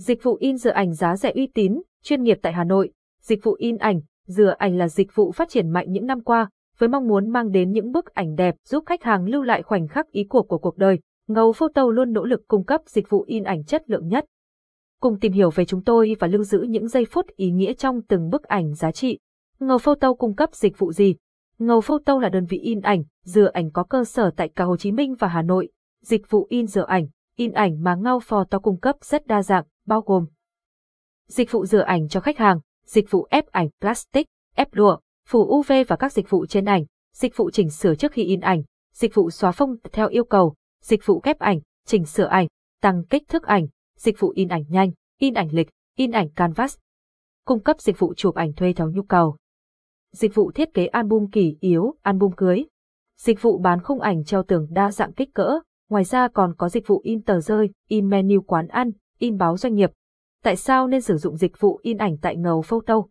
Dịch vụ in rửa ảnh giá rẻ uy tín, chuyên nghiệp tại Hà Nội. Dịch vụ in ảnh, rửa ảnh là dịch vụ phát triển mạnh những năm qua, với mong muốn mang đến những bức ảnh đẹp giúp khách hàng lưu lại khoảnh khắc ý của cuộc đời. Ngầu Photo luôn nỗ lực cung cấp dịch vụ in ảnh chất lượng nhất. Cùng tìm hiểu về chúng tôi và lưu giữ những giây phút ý nghĩa trong từng bức ảnh giá trị. Ngầu Photo cung cấp dịch vụ gì? Ngầu Photo là đơn vị in ảnh, rửa ảnh có cơ sở tại cả Hồ Chí Minh và Hà Nội. Dịch vụ in rửa ảnh, mà Ngầu Photo cung cấp rất đa dạng, bao gồm dịch vụ rửa ảnh cho khách hàng, dịch vụ ép ảnh plastic, ép lụa, phủ UV và các dịch vụ trên ảnh, dịch vụ chỉnh sửa trước khi in ảnh, dịch vụ xóa phông theo yêu cầu, dịch vụ ghép ảnh, chỉnh sửa ảnh, tăng kích thước ảnh, dịch vụ in ảnh nhanh, in ảnh lịch, in ảnh canvas. Cung cấp dịch vụ chụp ảnh thuê theo nhu cầu. Dịch vụ thiết kế album kỷ yếu, album cưới. Dịch vụ bán khung ảnh treo tường đa dạng kích cỡ, ngoài ra còn có dịch vụ in tờ rơi, in menu quán ăn, in báo doanh nghiệp. Tại sao nên sử dụng dịch vụ in ảnh tại Ngầu Photo?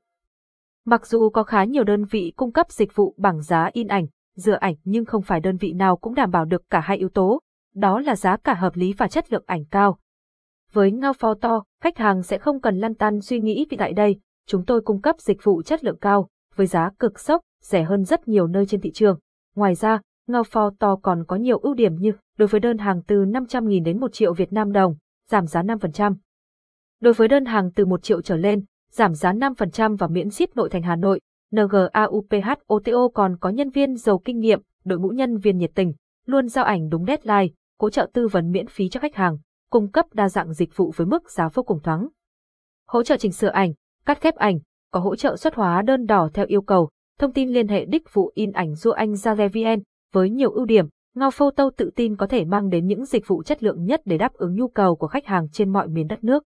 Mặc dù có khá nhiều đơn vị cung cấp dịch vụ bằng giá in ảnh, rửa ảnh nhưng không phải đơn vị nào cũng đảm bảo được cả hai yếu tố, đó là giá cả hợp lý và chất lượng ảnh cao. Với Ngầu Photo, khách hàng sẽ không cần lăn tăn suy nghĩ vì tại đây, chúng tôi cung cấp dịch vụ chất lượng cao, với giá cực sốc, rẻ hơn rất nhiều nơi trên thị trường. Ngoài ra, Ngầu Photo còn có nhiều ưu điểm như đối với đơn hàng từ 500.000 đến 1 triệu Việt Nam đồng, giảm giá 5%. Đối với đơn hàng từ 1 triệu trở lên, giảm giá 5% và miễn ship nội thành Hà Nội. Ngầu Photo còn có nhân viên giàu kinh nghiệm, đội ngũ nhân viên nhiệt tình, luôn giao ảnh đúng deadline, hỗ trợ tư vấn miễn phí cho khách hàng, cung cấp đa dạng dịch vụ với mức giá vô cùng thoáng. Hỗ trợ chỉnh sửa ảnh, cắt ghép ảnh, có hỗ trợ xuất hóa đơn đỏ theo yêu cầu. Thông tin liên hệ dịch vụ in ảnh ruaanhgiare.vn. Với nhiều ưu điểm, Ngầu Photo tự tin có thể mang đến những dịch vụ chất lượng nhất để đáp ứng nhu cầu của khách hàng trên mọi miền đất nước.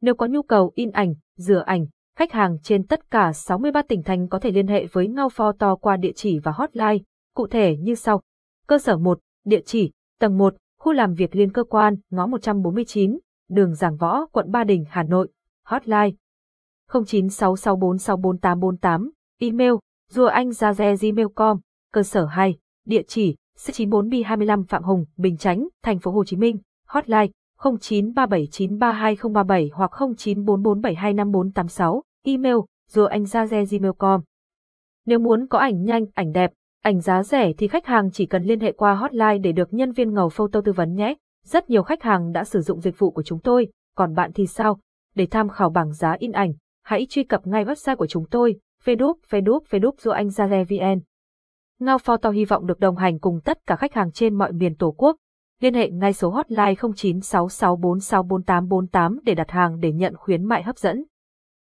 Nếu có nhu cầu in ảnh, rửa ảnh, khách hàng trên tất cả 63 tỉnh thành có thể liên hệ với Ngầu Photo qua địa chỉ và hotline, cụ thể như sau. Cơ sở 1, địa chỉ, tầng 1, khu làm việc liên cơ quan, ngõ 149, đường Giảng Võ, quận Ba Đình, Hà Nội. Hotline 0966464848, email ruaanhgiare@gmail.com. Cơ sở 2, địa chỉ C94B25 Phạm Hùng, Bình Chánh, thành phố Hồ Chí Minh. Hotline 0937932037 hoặc 0944725486, email ruaanhgiare@gmail.com. Nếu muốn có ảnh nhanh, ảnh đẹp, ảnh giá rẻ thì khách hàng chỉ cần liên hệ qua hotline để được nhân viên Ngầu Photo tư vấn nhé. Rất nhiều khách hàng đã sử dụng dịch vụ của chúng tôi, còn bạn thì sao? Để tham khảo bảng giá in ảnh, hãy truy cập ngay website của chúng tôi, www.ruaanhgiare.vn. Ngầu Photo hy vọng được đồng hành cùng tất cả khách hàng trên mọi miền Tổ quốc. Liên hệ ngay số hotline 0966464848 để đặt hàng để nhận khuyến mại hấp dẫn.